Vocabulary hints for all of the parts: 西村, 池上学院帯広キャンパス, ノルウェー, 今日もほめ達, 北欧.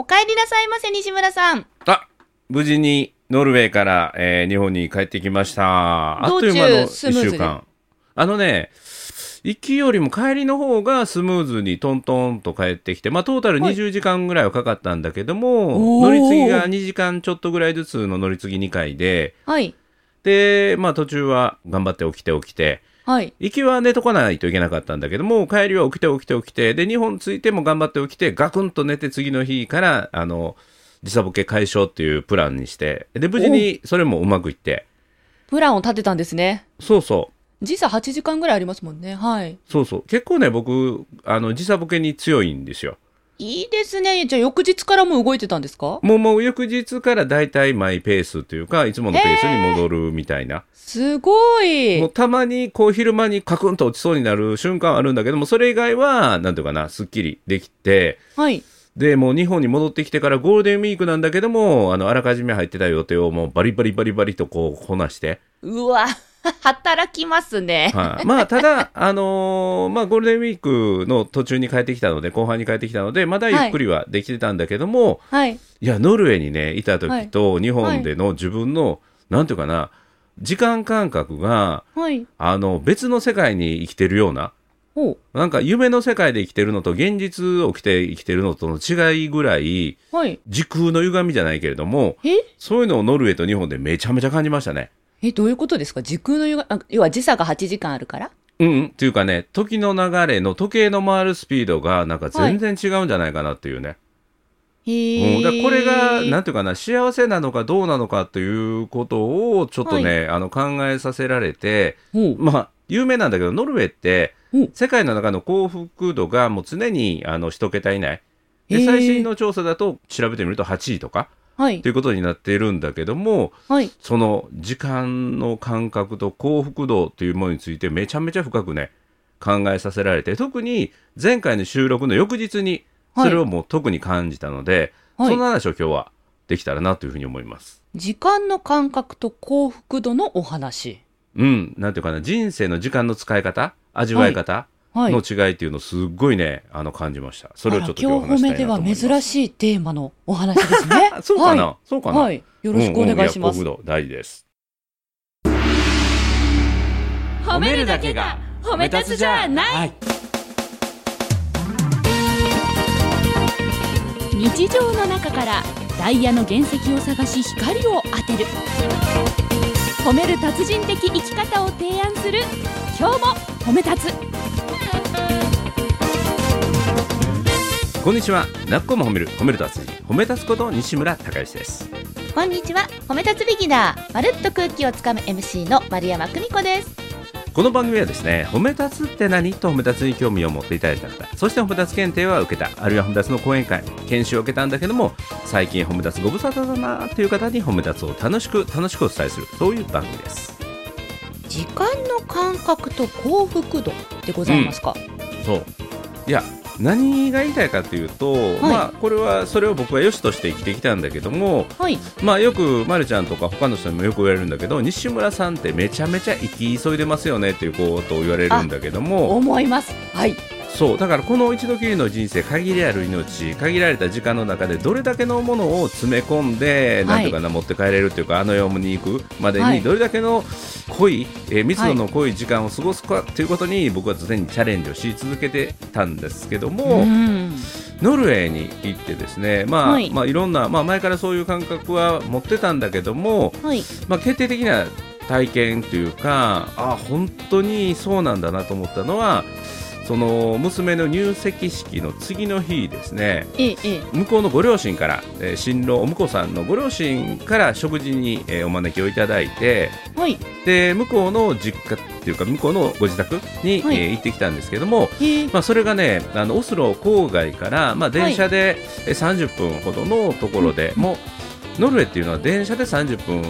お帰りなさいませ、西村さん。あ、無事にノルウェーから、日本に帰ってきました。あっという間の1週間。あのね、行きよりも帰りの方がスムーズにトントンと帰ってきて、まあ、トータル20時間ぐらいはかかったんだけども、はい、乗り継ぎが2時間ちょっとぐらいずつの乗り継ぎ2回で、はい、で、まあ、途中は頑張って起きて、はい、行きは寝とかないといけなかったんだけども、帰りは起きてで、日本着いても頑張って起きてガクンと寝て、次の日から時差ボケ解消っていうプランにして、で無事にそれもうまくいって。プランを立てたんですね。そうそう、時差8時間ぐらいありますもんね。はい。そうそう。結構ね、僕、時差ボケに強いんですよ。いいですね。じゃあ、翌日からもう動いてたんですか？もう翌日からだいたいマイペースというか、いつものペースに戻るみたいな。すごい。もうたまに、こう、昼間にカクンと落ちそうになる瞬間あるんだけども、それ以外は、なんていうかな、すっきりできて。はい。で、もう日本に戻ってきてからゴールデンウィークなんだけども、あらかじめ入ってた予定をもうバリバリとこう、こなして。うわ。働きますね。はい、まあ、ただ、まあ、ゴールデンウィークの途中に帰ってきたので、後半に帰ってきたので、まだゆっくりはできてたんだけども、はい、いや、ノルウェーにね、いた時と、日本での自分の、はい、なんていうかな、時間感覚が、はい、別の世界に生きてるような、おう、なんか夢の世界で生きてるのと、現実を生きてるのとの違いぐらい、はい、時空の歪みじゃないけれども、そういうのをノルウェーと日本でめちゃめちゃ感じましたね。どういうことですか？時空のゆが、要は時差が8時間あるから？うん、っていうかね、時の流れの時計の回るスピードがなんか全然違うんじゃないかなっていうね。はい、うん、だからこれがなんていうかな、幸せなのかどうなのかということをちょっとね、はい、考えさせられて、まあ有名なんだけど、ノルウェーって世界の中の幸福度がもう常に1桁以内。で、最新の調査だと調べてみると8位とか。はい、ということになっているんだけども、はい、その時間の感覚と幸福度というものについてめちゃめちゃ深くね、考えさせられて、特に前回の収録の翌日にそれをもう特に感じたので、はい、その話を今日はできたらなというふうに思います。はい、時間の感覚と幸福度のお話。うん、なんていうかな、人生の時間の使い方、味わい方。はいはい、の違いっていうのをすごいね、感じました。それをちょっと今日話したいなと思います。今日褒めでは珍しいテーマのお話ですね。そうかな、はい、そうかな、はい、よろしくお願いします。うんうん、いや、幸福度大事です。褒めるだけが褒め立つじゃない、はい、日常の中からダイヤの原石を探し光を当てる、褒める達人的生き方を提案する、今日も褒め立つ。こんにちは、なっこも褒める達人、褒め立つこと西村孝之です。こんにちは、褒め立つビギナー、まるっと空気をつかむ MC の丸山久美子です。この番組はですね、褒め立つって何と褒め立つに興味を持っていただいた方、そして褒め立つ検定は受けた、あるいは褒め立つの講演会、研修を受けたんだけども、最近褒め立つご無沙汰だなという方に褒め立つを楽しくお伝えする、そういう番組です。時間の感覚と幸福度でございますか？うん、そう、いや、何が言いたいかというと、はい、まあ、これはそれを僕は良しとして生きてきたんだけども、はい、まあ、よくまるちゃんとか他の人にもよく言われるんだけど、西村さんってめちゃめちゃ生き急いでますよねっていうことを言われるんだけども、思います。はい、そう、だからこの一度きりの人生、限りある命、限られた時間の中でどれだけのものを詰め込んで、はい、なんとかな、持って帰れるというか、あの世に行くまでにどれだけの濃い、密度の濃い時間を過ごすかということに、僕は常にチャレンジをし続けてたんですけども、うん、ノルウェーに行ってですね、まあ、はい、まあ、いろんな、まあ、前からそういう感覚は持ってたんだけども、はい、まあ、決定的な体験というか、あ、本当にそうなんだなと思ったのは、その娘の入籍式の次の日ですね、向こうのご両親から、新郎お婿さんのご両親から食事に、お招きをいただいて、はい、で向こうの実家っていうか向こうのご自宅に、はい、行ってきたんですけども、まあ、それがね、オスロ郊外から、まあ、電車で30分ほどのところで、はい、もうノルウェーっていうのは電車で30分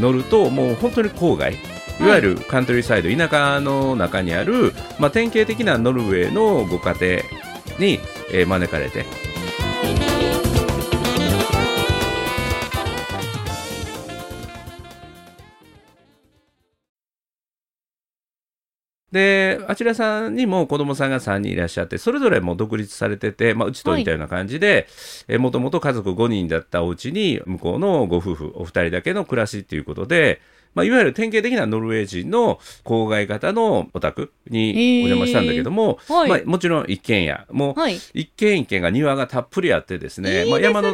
乗るともう本当に郊外、いわゆるカントリーサイド、田舎の中にある、まあ、典型的なノルウェーのご家庭に、招かれて、であちらさんにも子供さんが3人いらっしゃって、それぞれも独立されてて、まあ、うちと似たような感じで、もともと家族5人だったお家に向こうのご夫婦お二人だけの暮らしということで、まあ、いわゆる典型的なノルウェー人の郊外型のお宅にお邪魔したんだけども、はい、まあ、もちろん一軒家も、はい、一軒一軒が庭がたっぷりあってですね、いいですね、まあ、山の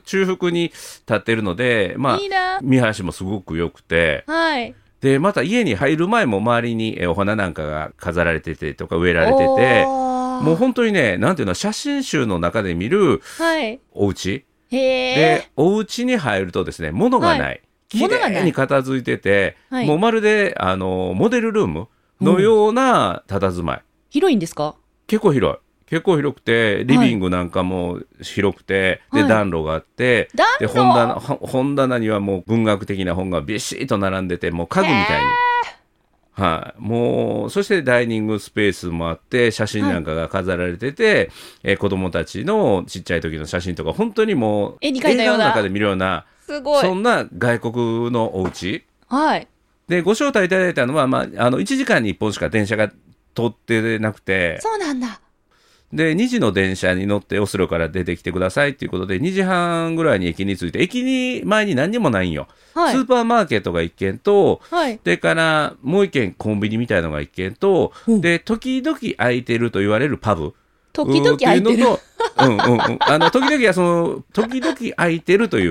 中腹に立っているので、まあ、いいな、見晴らしもすごく良くて、はい、でまた家に入る前も周りにお花なんかが飾られててとか植えられてて、もう本当にね、なんていうの、写真集の中で見るお家、はい、でお家に入るとですね、物がない、はい、きれいに片付いてて、はい、もうまるでモデルルームのような佇まい、うん、広いんですか？結構広くてリビングなんかも広くて、はい、で暖炉があって、はい、で本棚にはもう文学的な本がびっしりと並んでて、もう家具みたいに、はい、もうそしてダイニングスペースもあって、写真なんかが飾られてて、はい、子供たちのちっちゃい時の写真とか、本当にもう絵に描いたような、映画の中で見るような、すごい、そんな外国のお家、はい、でご招待いただいたのは、まあ、1時間に1本しか電車が通ってなくて、そうなんだ、で2時の電車に乗ってオスロから出てきてくださいということで、2時半ぐらいに駅に着いて、駅に前に何にもないんよ、はい、スーパーマーケットが1軒と、はい、でからもう1軒コンビニみたいのが1軒と、うん、で時々空いてると言われるパブ、時々空いてるという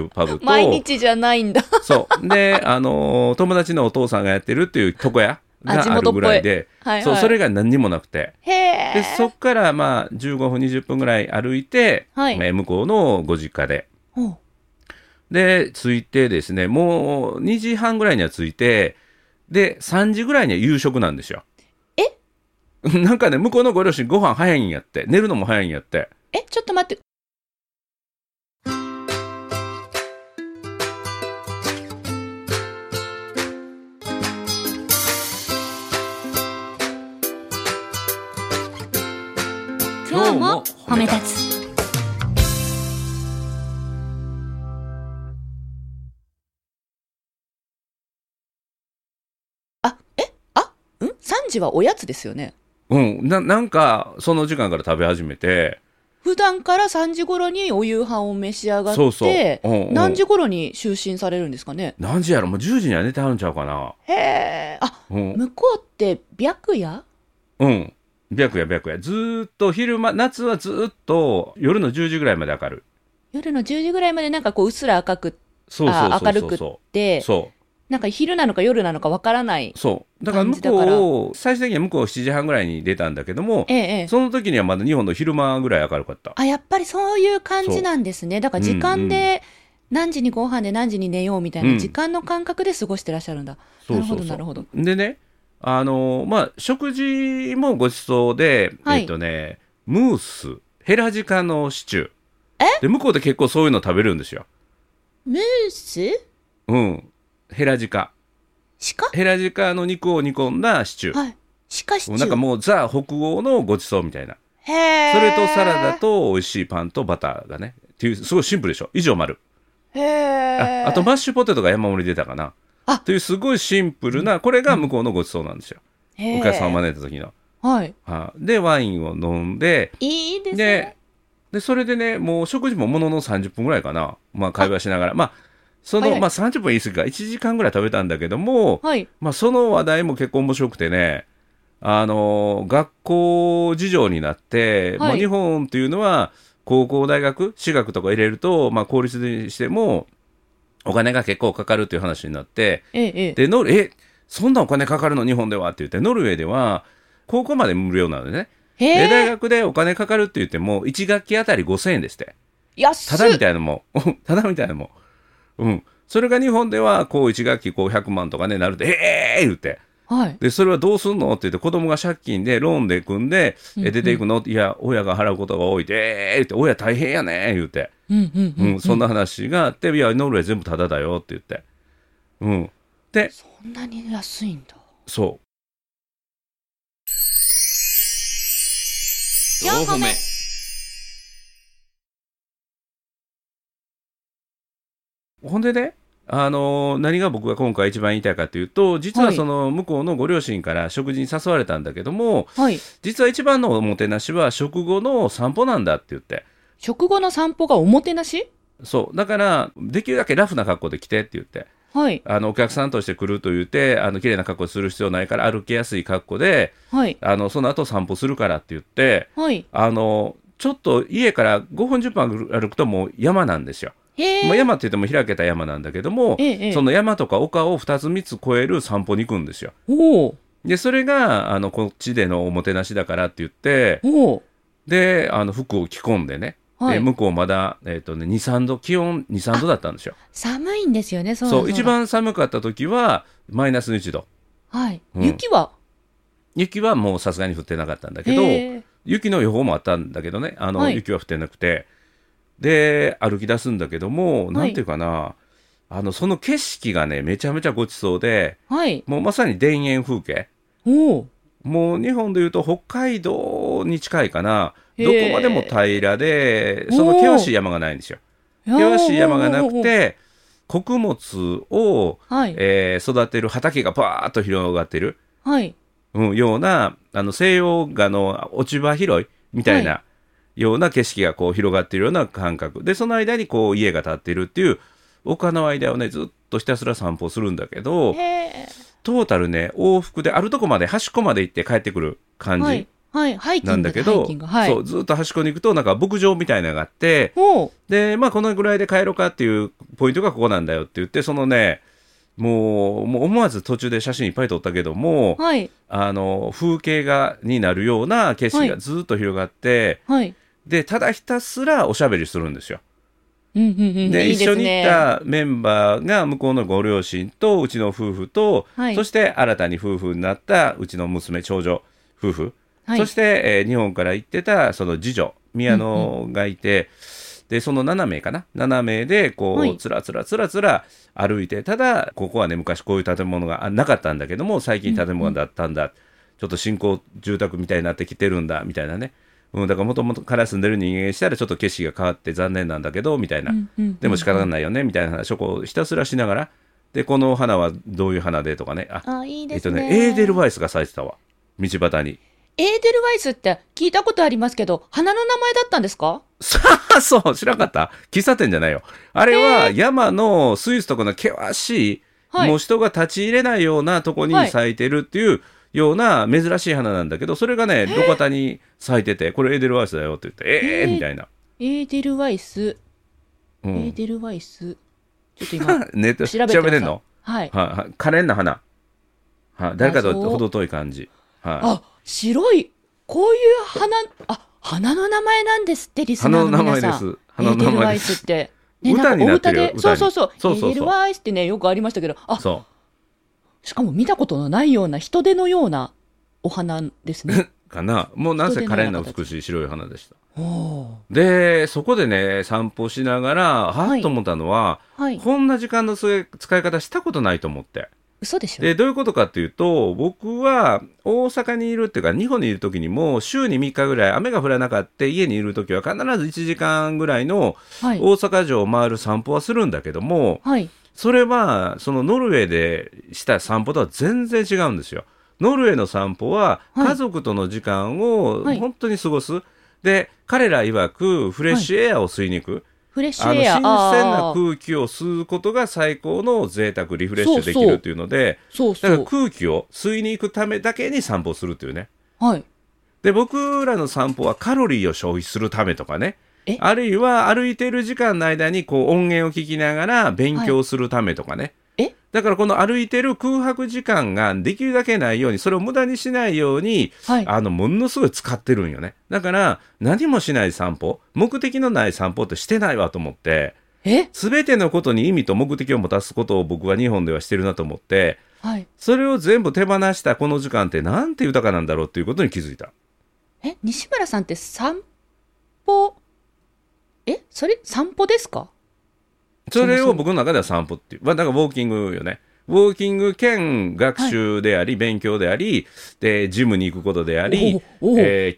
パブと、毎日じゃないんだそうで、友達のお父さんがやってるという床屋があるぐらいで、はいはい、それが何にもなくて、へー、でそっからまあ15分20分ぐらい歩いて、はい、向こうのご実家で、で着いてですね、もう2時半ぐらいには着いて、で3時ぐらいには夕食なんですよ。なんかね、向こうのご両親ご飯早いんやって、寝るのも早いんやって。ちょっと待って、今日も褒め立つ。3時はおやつですよね。うん、なんかその時間から食べ始めて、普段から3時頃にお夕飯を召し上がって、そう、うんうん、何時頃に就寝されるんですかね。何時やろ、もう10時には寝てはるんちゃうかな。へー、あ、うん、向こうって白夜、うん、白夜ずっと昼間、夏はずっと夜の10時ぐらいまで明るい、夜の10時ぐらいまでなんかこううっすら明るくってそう、なんか昼なのか夜なのかわからない感じだから。そうだから最終的には向こう7時半ぐらいに出たんだけども、その時にはまだ日本の昼間ぐらい明るかった。あ、やっぱりそういう感じなんですね。だから時間で何時にご飯で何時に寝ようみたいな時間の感覚で過ごしてらっしゃるんだ、うん、なるほどなるほど。でね、まあ、食事もごちそうで、はい、ムース、ヘラジカのシチュー、で向こうで結構そういうの食べるんですよ。ムース、うん、ヘラジカの肉を煮込んだシチュー、はい、鹿シチュー、なんかもうザ北欧のごちそうみたいな。へー、それとサラダと美味しいパンとバターがねっていう、すごいシンプルでしょ。以上丸。へー、 あとマッシュポテトが山盛り出たかなというすごいシンプルな、これが向こうのごちそうなんですよ、お母さんを招いた時の、はい、でワインを飲んで、いいですね。でそれでね、もう食事もものの30分ぐらいかな、まあ、会話しながら、まあその、まあ、30分言い過ぎか、1時間ぐらい食べたんだけども、はい、まあ、その話題も結構面白くてね、学校事情になって、はい、まあ、日本というのは高校大学私学とか入れると、まあ、公立にしてもお金が結構かかるという話になって、でそんなお金かかるの日本ではって言って、ノルウェーでは高校まで無料なのでね、で大学でお金かかるって言っても1学期あたり5000円ですって。安っ、ただみたいなのもうん、それが日本ではこう1学期こう100万とかねなると、言って、はい、でそれはどうすんのって言って、子供が借金でローンで組んで、出ていくの、いや親が払うことが多いで、言って、親大変やね言って、そんな話があって、いやノルウェー全部タダだよって言って、うん、でそんなに安いんだ。そう、4個目、ほんでね、何が僕が今回一番言いたいかというと、実はその向こうのご両親から食事に誘われたんだけども、はい、実は一番のおもてなしは食後の散歩なんだって言って、食後の散歩がおもてなし？そうだからできるだけラフな格好で来てって言って、はい、お客さんとして来ると言って、綺麗な格好する必要ないから歩きやすい格好で、はい、その後散歩するからって言って、はい、ちょっと家から5分10分歩くともう山なんですよ。まあ、山って言っても開けた山なんだけども、その山とか丘を2つ3つ越える散歩に行くんですよ。おでそれがこっちでのおもてなしだからって言って、おで服を着込んでね、はい、向こうまだ、ね、2,3 度気温 2,3 度だったんですよ。寒いんですよね。そう一番寒かった時はマイナス1度、はいうん、雪はもうさすがに降ってなかったんだけど、雪の予報もあったんだけどね、はい、雪は降ってなくて、で歩き出すんだけども、なんていうかな、はい、その景色がねめちゃめちゃごちそうで、はい、もうまさに田園風景。おもう日本でいうと北海道に近いかな。どこまでも平らで、その険しい山がないんですよ。険しい山がなくて、穀物を、はい育てる畑がバーっと広がってる、はいうん、ような西洋画の落ち葉拾いみたいなような景色がこう広がっているような感覚で、その間にこう家が建っているっていう丘の間をねずっとひたすら散歩するんだけど、トータルね往復であるとこまで端っこまで行って帰ってくる感じ、はいはい、ハイキングなんだけど、はい、そうずっと端っこに行くとなんか牧場みたいなのがあって、で、まあ、このぐらいで帰ろうかっていうポイントがここなんだよって言って、そのねもう思わず途中で写真いっぱい撮ったけども、はい、風景画になるような景色がずっと広がって、はいはい、でただひたすらおしゃべりするんですよ。うんうんうん、でいいですね、一緒に行ったメンバーが向こうのご両親とうちの夫婦と、はい、そして新たに夫婦になったうちの娘長女夫婦、はい、そして、日本から行ってたその次女宮野がいて、うんうん、でその7名かな7名でこう、はい、つらつら歩いて、ただここはね昔こういう建物がなかったんだけども最近建物だったんだ、うんうん、ちょっと新興住宅みたいになってきてるんだみたいなね、うん、だからもともとから住んでる人間したらちょっと景色が変わって残念なんだけどみたいな、うんうんうん、でも仕方がないよねみたいな話をこうひたすらしながら、でこの花はどういう花でとかね、あいいですね、エーデルワイスが咲いてたわ道端に。エーデルワイスって聞いたことありますけど、花の名前だったんですか？そう、知らなかった。喫茶店じゃないよ。あれは山のスイスとかの険しい、はい、もう人が立ち入れないようなとこに咲いてるっていうような珍しい花なんだけど、それがね、路肩に咲いてて、これエーデルワイスだよって言って、みたいな。エーデルワイス。ちょっと今、ネット調べてんの？はい。はい。可憐な花。はい。誰かとほど遠い感じ。はい。あ白いこういう花、あ、花の名前なんですって。リスナーの皆さん、花の名前です。エーデルワイスって、ね、歌になってるよ。そうエーデルワイスってねよくありましたけど、あそうしかも見たことのないような人手のようなお花ですねかな。もうなんせ可憐な美しい白い花でした。でそこでね散歩しながらはっと思ったのは、はい、こんな時間の使い方したことないと思って。嘘でしょ。でどういうことかっていうと、僕は大阪にいるっていうか日本にいる時にも週に3日ぐらい雨が降らなかった家にいる時は必ず1時間ぐらいの大阪城を回る散歩はするんだけども、はい、それはそのノルウェーでした散歩とは全然違うんですよ。ノルウェーの散歩は家族との時間を本当に過ごす、はい、で彼ら曰くフレッシュエアを吸いに行く、はい、新鮮な空気を吸うことが最高の贅沢、リフレッシュできるというので、だから空気を吸いに行くためだけに散歩するというね、はい、で僕らの散歩はカロリーを消費するためとかね、あるいは歩いている時間の間にこう音源を聞きながら勉強するためとかね、はい、だからこの歩いている空白時間ができるだけないように、それを無駄にしないように、はい、ものすごい使ってるんよね。だから何もしない散歩、目的のない散歩ってしてないわと思って、全てのことに意味と目的を持たすことを僕は日本ではしてるなと思って、はい、それを全部手放したこの時間ってなんて豊かなんだろうっていうことに気づいた。西村さんって散歩、それ散歩ですか？それを僕の中では散歩っていう、まあ、だからウォーキングよね。ウォーキング兼学習であり、はい、勉強であり、でジムに行くことであり、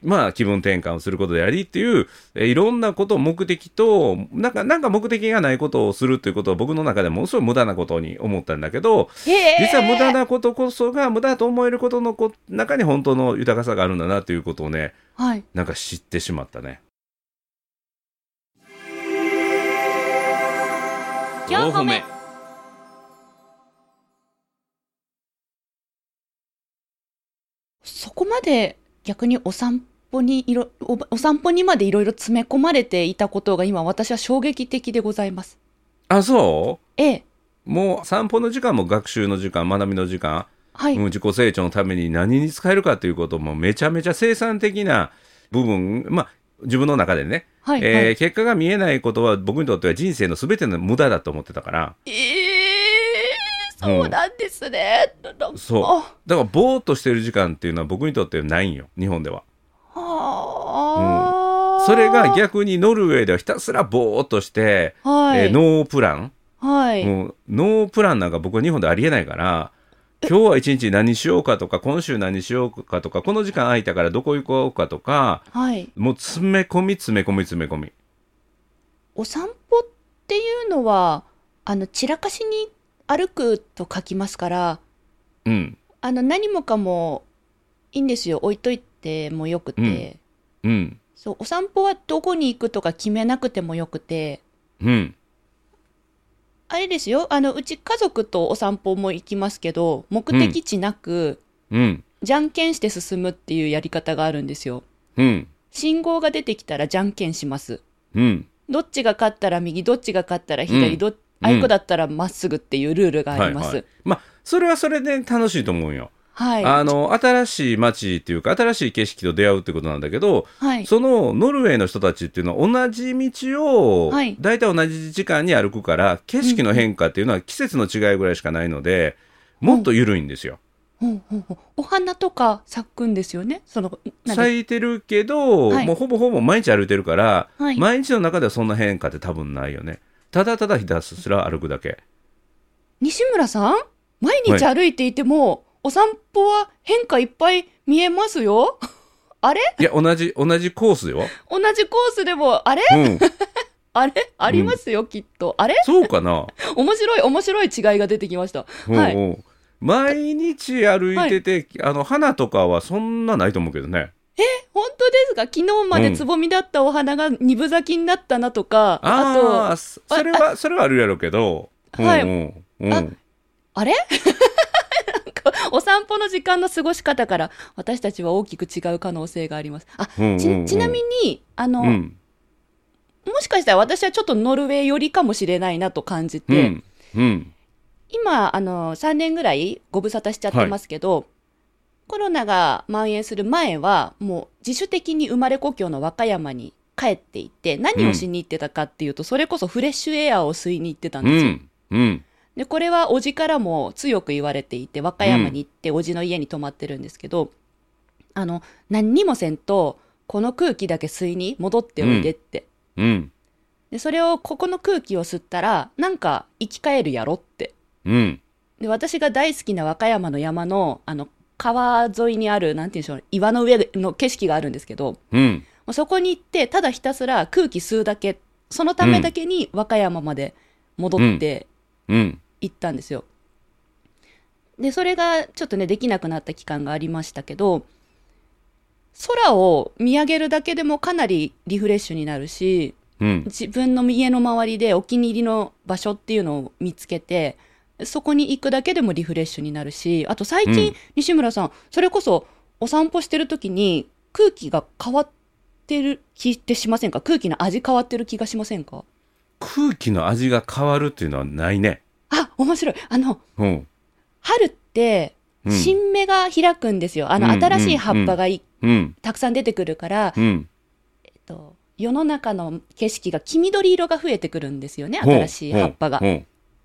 まあ、気分転換をすることでありっていう、いろんなことを目的となんか目的がないことをするということは僕の中でもすごい無駄なことに思ったんだけど、実は無駄なことこそが無駄と思えることの中に本当の豊かさがあるんだなということをね、はい、なんか知ってしまったね。4本目。そこまで逆にお散歩にまでいろいろ詰め込まれていたことが今私は衝撃的でございます。あ、そう？ええ。もう散歩の時間も学習の時間、学びの時間、はい、自己成長のために何に使えるかということもめちゃめちゃ生産的な部分、まあ自分の中でね、はいはい、結果が見えないことは僕にとっては人生の全ての無駄だと思ってたから。そうなんですね。そう。だからぼーっとしてる時間っていうのは僕にとってはないんよ、日本では。はあ、うん。それが逆にノルウェーではひたすらぼーっとして、はい、ノープラン、はい、もうノープランなんか僕は日本でありえないから。今日は一日何しようかとか、今週何しようかとか、この時間空いたからどこ行こうかとか、はい、もう詰め込み。お散歩っていうのは散らかしに歩くと書きますから、うん、何もかもいいんですよ、置いといてもよくて、うんうん、そう、お散歩はどこに行くとか決めなくてもよくて、うん、あれですよ、うち家族とお散歩も行きますけど、目的地なく、うん、じゃんけんして進むっていうやり方があるんですよ、うん、信号が出てきたらじゃんけんします、うん、どっちが勝ったら右、どっちが勝ったら左、うん、あいこだったらまっすぐっていうルールがあります、はいはい、まあ、それはそれで楽しいと思うよ、はい、新しい街っていうか新しい景色と出会うってことなんだけど、はい、そのノルウェーの人たちっていうのは同じ道を大体同じ時間に歩くから、はい、景色の変化っていうのは季節の違いぐらいしかないので、うん、もっと緩いんですよ、うんうんうん、お花とか咲くんですよね、咲いてるけど、はい、もうほぼ毎日歩いてるから、はい、毎日の中ではそんな変化って多分ないよね。ただただひたすら歩くだけ。西村さん、毎日歩いていても、はい、お散歩は変化いっぱい見えますよあれ、いや、同じコースよ、同じコースでもあれ、うん、あれありますよ、うん、きっと。あれ、そうかな面白い違いが出てきました、うん、はい。毎日歩いてて、はい、花とかはそんなないと思うけどね。本当ですか？昨日までつぼみだったお花が二分咲きになったなとか、うん、あとそれはあるやろうけど、はい、うんうん、あれお散歩の時間の過ごし方から私たちは大きく違う可能性があります。あ、うんうんうん、ちなみにうん、もしかしたら私はちょっとノルウェー寄りかもしれないなと感じて、うんうん、今3年ぐらいご無沙汰しちゃってますけど、はい、コロナが蔓延する前はもう自主的に生まれ故郷の和歌山に帰っていて、何をしに行ってたかっていうと、うん、それこそフレッシュエアを吸いに行ってたんですよ、うんうん。でこれはおじからも強く言われていて、和歌山に行っておじの家に泊まってるんですけど、うん、何にもせんとこの空気だけ吸いに戻っておいでって、うんうん、でそれをこの空気を吸ったらなんか生き返るやろって、うん、で私が大好きな和歌山の山の、川沿いにあるなんていうんでしょう、岩の上の景色があるんですけど、うん、そこに行ってただひたすら空気吸うだけ、そのためだけに和歌山まで戻って、うんうん、行ったんですよ。でそれがちょっとねできなくなった期間がありましたけど、空を見上げるだけでもかなりリフレッシュになるし、うん、自分の家の周りでお気に入りの場所っていうのを見つけてそこに行くだけでもリフレッシュになるし、あと最近、うん、西村さん、それこそお散歩してる時に空気が変わってる気ってしませんか？空気の味変わってる気がしませんか？空気の味が変わるっていうのはないね。あ、面白い。うん、春って新芽が開くんですよ。新しい葉っぱがたくさん出てくるから、うん、世の中の景色が黄緑色が増えてくるんですよね、新しい葉っぱが。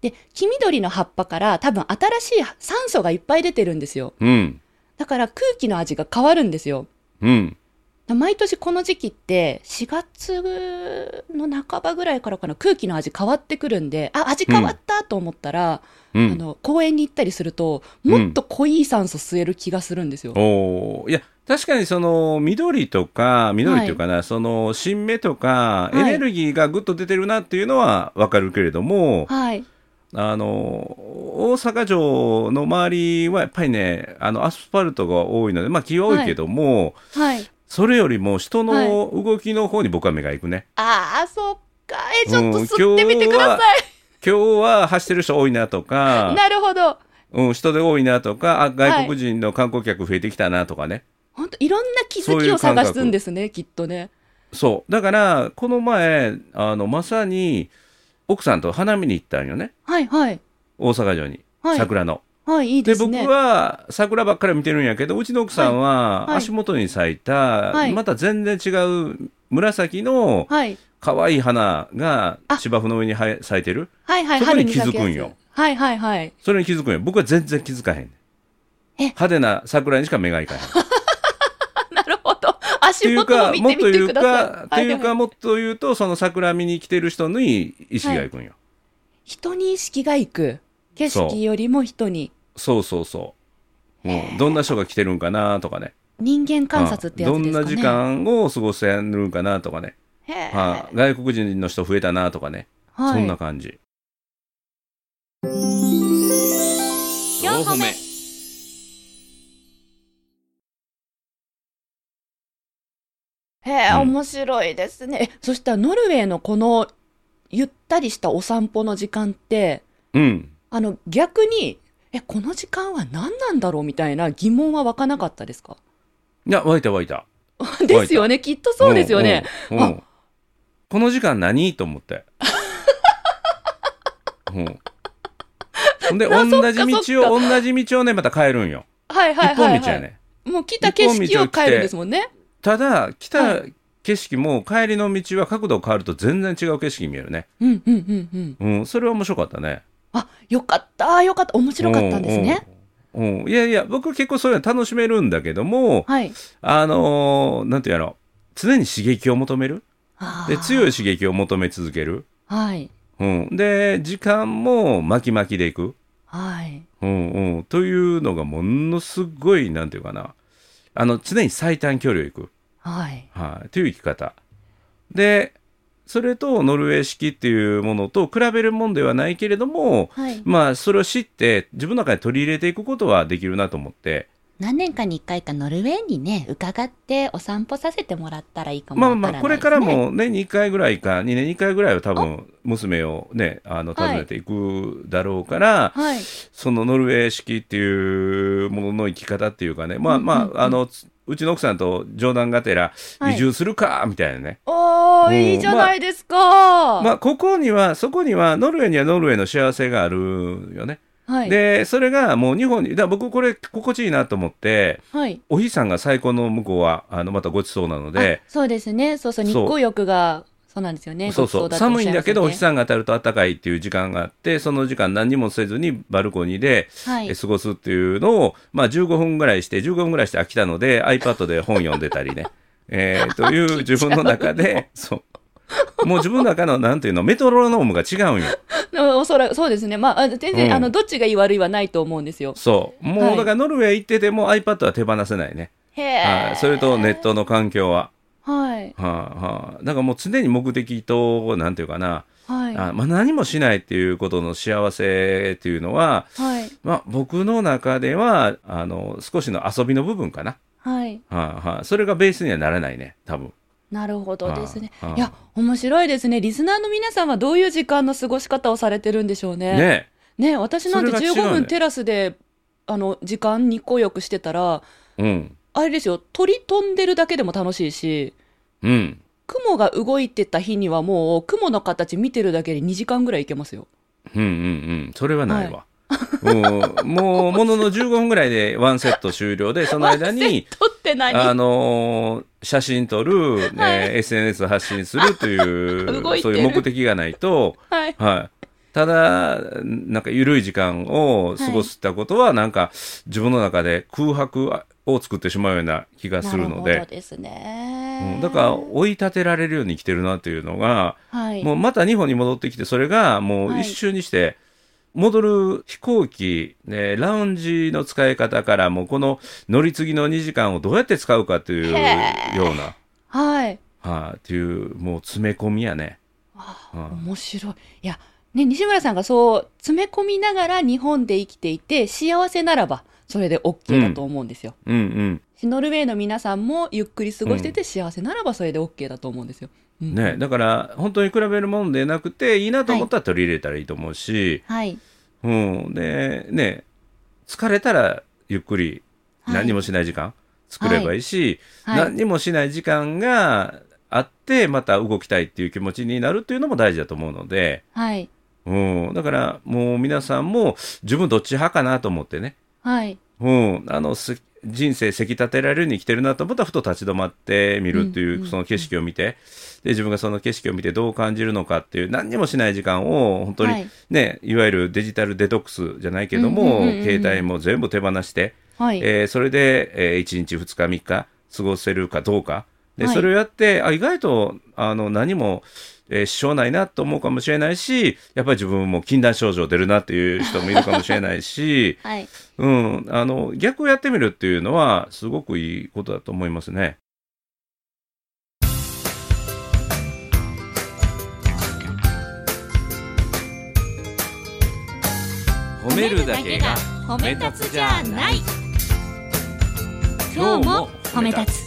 で、黄緑の葉っぱから多分新しい酸素がいっぱい出てるんですよ、うん、だから空気の味が変わるんですよ、うん、毎年この時期って4月の半ばぐらいからかな、空気の味変わってくるんで、あ、味変わったと思ったら、うん、公園に行ったりするともっと濃い酸素吸える気がするんですよ、うん、お、いや確かにその緑というかな、はい、その新芽とかエネルギーがぐっと出てるなっていうのは分かるけれども、はい、大阪城の周りはやっぱりね、アスファルトが多いので、まあ気は多いけども、はいはい、それよりも人の動きの方に僕は目が行くね、はい、ああ、そっか、ちょっと吸ってみてください、今日は走ってる人多いなとかなるほど、うん、人で多いなとか、あ、外国人の観光客増えてきたなとかね、本当、はい、いろんな気づきを探すんですね、きっとね。そうだから、この前まさに奥さんと花見に行ったんよね、はいはい、大阪城に、はい、桜の、はい、いいですね。で、僕は桜ばっかり見てるんやけど、うちの奥さんは足元に咲いた、はいはい、また全然違う紫の可愛い花が芝生の上に咲いてる、はいはい、そこに気づくんよ、はいはいはい、それに気づくんよ。僕は全然気づかへん、派手な桜にしか目がいかへんなるほど、足元を見てみてください。というか、もっと言うと、その桜見に来てる人に意識がいくんよ、はい、人に意識がいく、景色よりも人に、そうそうそう、うん、どんな人が来てるんかなとかね、人間観察ってやつですかね、どんな時間を過ごせるんかなとかね、はあ、外国人の人増えたなとかね、はい、そんな感じ。4個目、へー、うん、面白いですね。そしたらノルウェーのこのゆったりしたお散歩の時間って、うん、逆にこの時間は何なんだろうみたいな疑問は湧かなかったですか？いや、湧いたですよね、きっとそうですよね、うんうんうん、この時間何と思って、うん、で同じ道をねまた変えるんよ、はいはいはいはい、一本道やね、もう来た景色を変えるんですもんね。ただ来た景色も帰りの道は角度変わると全然違う景色見えるね、うんうんうんうん、うん、それは面白かったね。あ、よかった、面白かったんですね、うんうん、いやいや、僕結構そういうの楽しめるんだけども、はい、なんていうの、常に刺激を求める、で強い刺激を求め続ける、はい、うん、で時間も巻き巻きでいく、はい、うんうん、というのがものすごい、なんていうかな、常に最短距離をいく、はいはい、という生き方で、それとノルウェー式っていうものと比べるもんではないけれども、はい、まあそれを知って自分の中に取り入れていくことはできるなと思って、何年かに1回かノルウェーにね伺ってお散歩させてもらったらいいかもわからないですね。まあこれからも年に1回ぐらいか2年に1回ぐらいは多分娘をね訪ねていくだろうから、はい、そのノルウェー式っていうものの生き方っていうかね、まあまあ、うんうんうん、うちの奥さんと冗談がてら移住するかみたいなね、はい、おー、うん、いいじゃないですか、まあそこにはノルウェーにはノルウェーの幸せがあるよね、はい、でそれがもう日本に、だから僕これ心地いいなと思って、はい、お日さんが最高の向こうはまたごちそうなので、そうですね、そうそう、日光浴がそうなんですよね、そうそう、寒いんだけどお日さんが当たると暖かいっていう時間があって、その時間何もせずにバルコニーで過ごすっていうのを、はい、まあ、15分ぐらいして飽きたので iPad で本読んでたりねという自分の中でそうもう自分の中のなんていうの、メトロノームが違うんよおそらくそうですね、まあ、全然、うん、どっちがいい悪いはないと思うんですよ。そうもう、はい、だからノルウェー行ってても iPad は手放せないね、へー、それとネットの環境は、はい、なんかもう常に目的と、なんていうかな、はい、まあ、何もしないっていうことの幸せっていうのは、はい、まあ、僕の中では少しの遊びの部分かな、はい、それがベースにはならないね、多分。なるほどですね、いや面白いですね。リスナーの皆さんはどういう時間の過ごし方をされてるんでしょうね。ね、私なんて15分テラスで、ね、時間日光浴してたら、うん、あれですよ、鳥飛んでるだけでも楽しいし、うん、雲が動いてた日にはもう雲の形見てるだけで2時間ぐらいいけますよ。うんうんうん、それはないわ、はい、もうものの15分ぐらいでワンセット終了で、その間に写真撮る、ね、はい、SNS 発信するというそういう目的がないと、はいはい、ただなんか緩い時間を過ごしたことは、なんか自分の中で空白を作ってしまうような気がするので、なるほどですね、うん、だから追い立てられるように来てるなというのが、はい、もうまた日本に戻ってきて、それがもう一周にして戻る飛行機、ね、ラウンジの使い方からもうこの乗り継ぎの2時間をどうやって使うかというような、はいはあ、というもう詰め込みやね、はあはあ、面白い。いや、ね、西村さんがそう詰め込みながら日本で生きていて幸せならばそれで OK だと思うんですよ、うんうんうん、ノルウェーの皆さんもゆっくり過ごしてて幸せならばそれで OK だと思うんですよ、うんね、だから本当に比べるものでなくていいなと思ったら取り入れたらいいと思うし、はいうん、でね、疲れたらゆっくり何もしない時間作ればいいし、はいはいはい、何もしない時間があってまた動きたいっていう気持ちになるっていうのも大事だと思うので、はいうん、だからもう皆さんも自分どっち派かなと思ってね、はいうん、人生せき立てられるように生きてるなと思ったらふと立ち止まってみるという、うん、その景色を見て、で自分がその景色を見てどう感じるのかっていう何にもしない時間を本当に、はいね、いわゆるデジタルデトックスじゃないけども、うんうんうんうん、携帯も全部手放して、はいそれで、1日2日3日過ごせるかどうかで、はい、それをやって意外と何も支障ないなと思うかもしれないし、やっぱり自分も禁断症状出るなっていう人もいるかもしれないし、はいうん、逆をやってみるっていうのはすごくいいことだと思いますね。褒めるだけが褒め立つじゃない、今日も褒め立つ。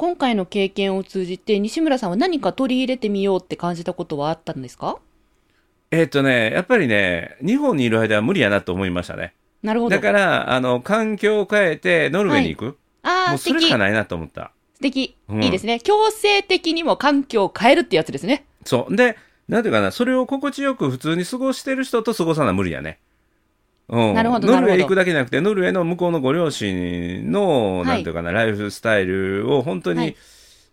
今回の経験を通じて西村さんは何か取り入れてみようって感じたことはあったんですか？やっぱりね、日本にいる間は無理やなと思いましたね。なるほど。だから環境を変えてノルウェーに行く、はい、もうそれしかないなと思った。素敵、うん、いいですね。強制的にも環境を変えるってやつですね。そうで、なんていうかな、それを心地よく普通に過ごしてる人と過ごさな無理やね。うん、なるほど。ノルウェー行くだけじゃなくてノルウェーの向こうのご両親の、はい、なんていうかな、ライフスタイルを本当に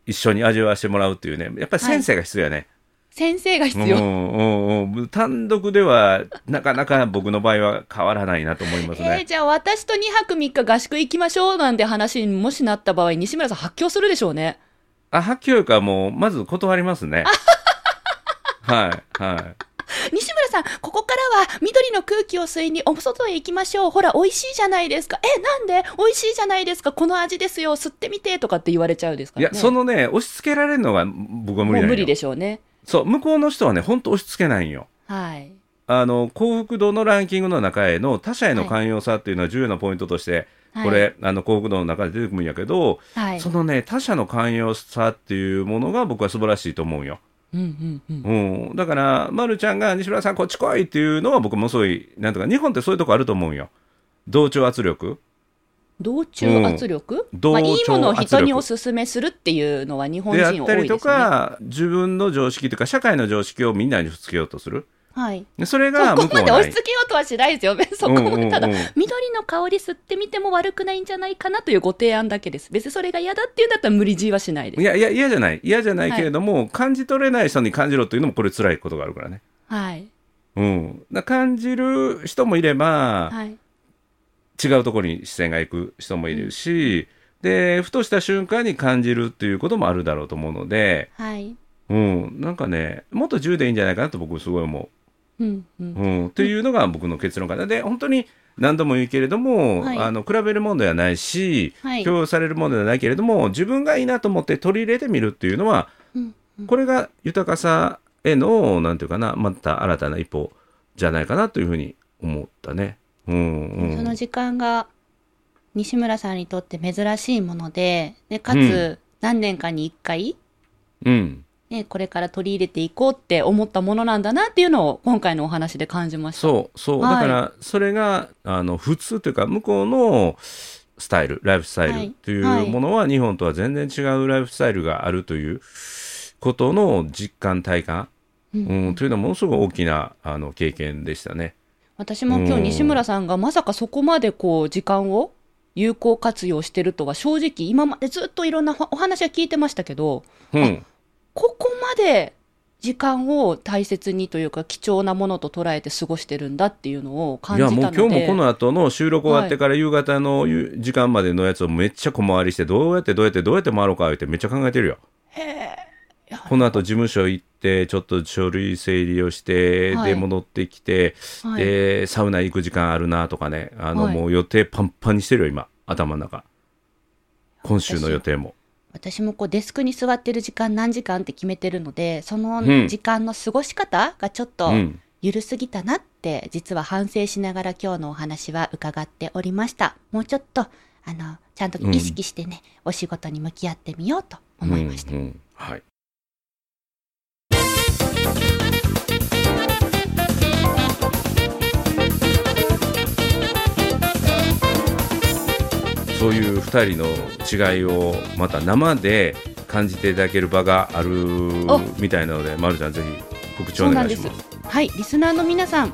一緒に味わわしてもらうっていうね、やっぱり先生が必要やね、はい、先生が必要、うん、単独ではなかなか僕の場合は変わらないなと思いますね。じゃあ私と2泊3日合宿行きましょうなんて話にもしなった場合、西村さん発狂するでしょうね。あ、発狂か、もうまず断りますねはいはい西村さん、ここからは緑の空気を吸いにお外へ行きましょう。ほら、美味しいじゃないですか。え、なんで？美味しいじゃないですか。この味ですよ。吸ってみてとかって言われちゃうですからね。いや、そのね、押し付けられるのが僕は無理だよ。もう無理でしょうね。そう、向こうの人はね、本当押し付けないんよ。はい。幸福度のランキングの中への他者への寛容さっていうのは重要なポイントとして、はい、これ幸福度の中で出てくるんやけど、はい、そのね、他者の寛容さっていうものが僕は素晴らしいと思うよ。うんうんうんうん、だから、まるちゃんが西村さんこっち来いっていうのは僕もそういう、なんとか日本ってそういうとこあると思うんよ。同調圧力。同調圧力、うん、まあ、いいものを人におすすめするっていうのは日本人多いですね。であったりとか、自分の常識というか社会の常識をみんなに押し付けようとする。はい、それがそこまで押し付けようとはしないですよそこもただ、緑の香り吸ってみても悪くないんじゃないかなというご提案だけです。別にそれが嫌だっていうんだったら無理強いはしないです。いやいや、嫌じゃない、嫌じゃないけれども、はい、感じ取れない人に感じろというのもこれ辛いことがあるからね。はい、うん、だから感じる人もいれば、はい、違うところに視線が行く人もいるし、うん、でふとした瞬間に感じるっていうこともあるだろうと思うので、はいうん、なんかね、もっと10でいいんじゃないかなと僕すごい思う。うんうんうん、というのが僕の結論かな。で、本当に何度も言うけれども、はい、比べるものではないし、はい、共有されるものではないけれども、自分がいいなと思って取り入れてみるっていうのは、うんうん、これが豊かさへのなんていうかな、また新たな一歩じゃないかなというふうに思ったね、うんうん、その時間が西村さんにとって珍しいもので、でかつ何年かに1回、うんうんね、これから取り入れていこうって思ったものなんだなっていうのを今回のお話で感じました。そうそう、はい、だからそれが普通というか向こうのスタイル、ライフスタイルというものは日本とは全然違うライフスタイルがあるということの実感、体感、うんうん、というのはものすごく大きな経験でしたね。私も今日西村さんがまさかそこまでこう時間を有効活用してるとは、正直今までずっといろんなお話は聞いてましたけど、うん、ここまで時間を大切にというか貴重なものと捉えて過ごしてるんだっていうのを感じたので、いやもう今日もこの後の収録終わってから夕方の時間までのやつをめっちゃ小回りしてどうやって回ろうかってめっちゃ考えてるよ。へー、この後事務所行ってちょっと書類整理をして、はい、で戻ってきて、はい、でサウナ行く時間あるなとかね、はい、もう予定パンパンにしてるよ今頭の中。今週の予定も私もこうデスクに座ってる時間何時間って決めてるので、その時間の過ごし方がちょっと緩すぎたなって、実は反省しながら今日のお話は伺っておりました。もうちょっとちゃんと意識してね、お仕事に向き合ってみようと思いました。はい。そういう2人の違いをまた生で感じていただける場があるみたいなので、まるちゃんぜひ告知お願いします。そうなんです。はい、リスナーの皆さん、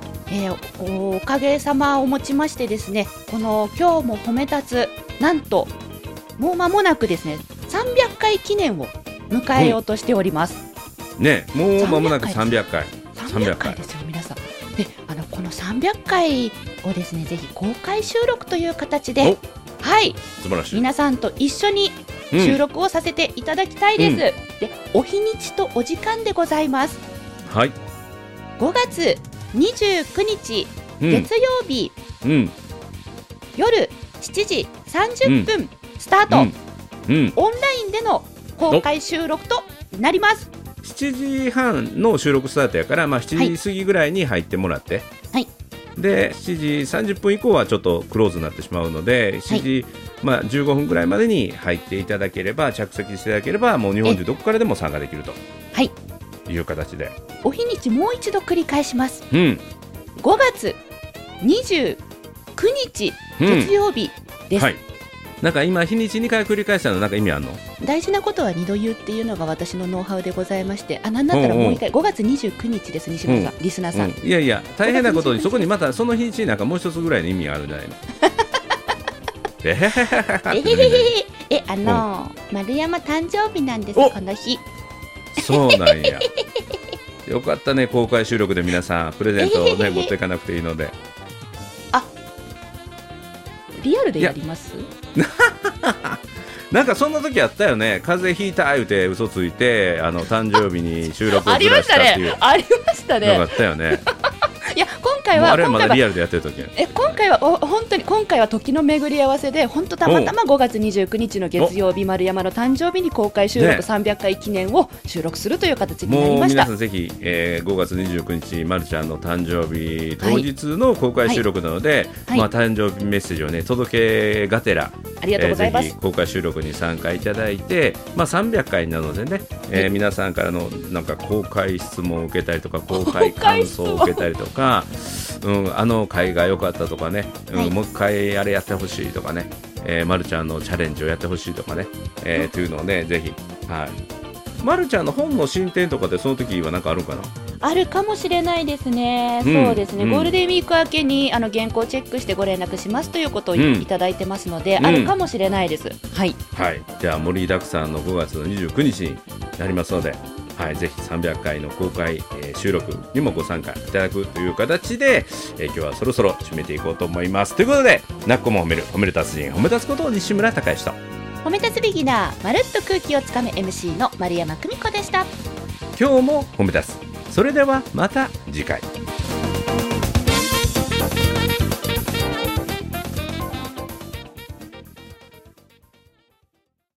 おかげさまをもちましてですね、この今日も褒め立つ、なんともう間もなくですね300回記念を迎えようとしております、ね、もう間もなく300回ですよ皆さん。でこの300回をですねぜひ公開収録という形で、はい、素晴らしい。皆さんと一緒に収録をさせていただきたいです、でお日にちとお時間でございます、はい、5月29日、月曜日、夜7時30分スタート、オンラインでの公開収録となります。7時半の収録スタートやから、まあ、7時過ぎぐらいに入ってもらって、はい、で7時30分以降はちょっとクローズになってしまうので7時、まあ、15分ぐらいまでに入っていただければ、着席していただければもう日本中どこからでも参加できるという形で、はい、お日にちもう一度繰り返します、5月29日月曜日です、はい、なんか今日にち2回繰り返したのなんか意味あんの？大事なことは2度言うっていうのが私のノウハウでございまして、なんだったらもう1回5月29日です西村さん、リスナーさん、いやいや大変なことにそこにまたその日にちなんかもう一つぐらいの意味があるんじゃないの？丸山誕生日なんですこの日。そうなんや。よかったね公開収録で皆さんプレゼントを、ね、持っていかなくていいので。あ、リアルでやります？なんかそんな時あったよね、風邪ひいたー言うて嘘ついて誕生日に収録をずらしたっていうありましたね。よかったよね。いや今回はあれまだリアルでやってる時、今回は本当に今回は時の巡り合わせで本当たまたま5月29日の月曜日丸山の誕生日に公開収録300回記念を収録するという形になりました、ね、もう皆さんぜひ、5月29日丸ちゃんの誕生日当日の公開収録なので、はいはい、まあ、誕生日メッセージを、ね、届けがてらありがとうございます、ぜひ公開収録に参加いただいて、まあ、300回なのでね、皆さんからのなんか公開質問を受けたりとか公開感想を受けたりとか、あの会が良かったとかね、もう一回あれやってほしいとかね、まるちゃんのチャレンジをやってほしいとかね、というのをねぜひ、はい、まるちゃんの本の進展とかでその時は何かあるかな？あるかもしれないですね、そうですね、ゴールデンウィーク明けに原稿をチェックしてご連絡しますということをいただいてますので、あるかもしれないです、はい、はい、じゃあ盛りだくさんの5月の29日になりますので、はい、ぜひ300回の公開、収録にもご参加いただくという形で、今日はそろそろ締めていこうと思いますということで、なっこも褒める達人、褒め立つこと西村孝之と褒め立つビギナーまるっと空気をつかむ MC の丸山久美子でした。今日も褒め立つ。それではまた次回。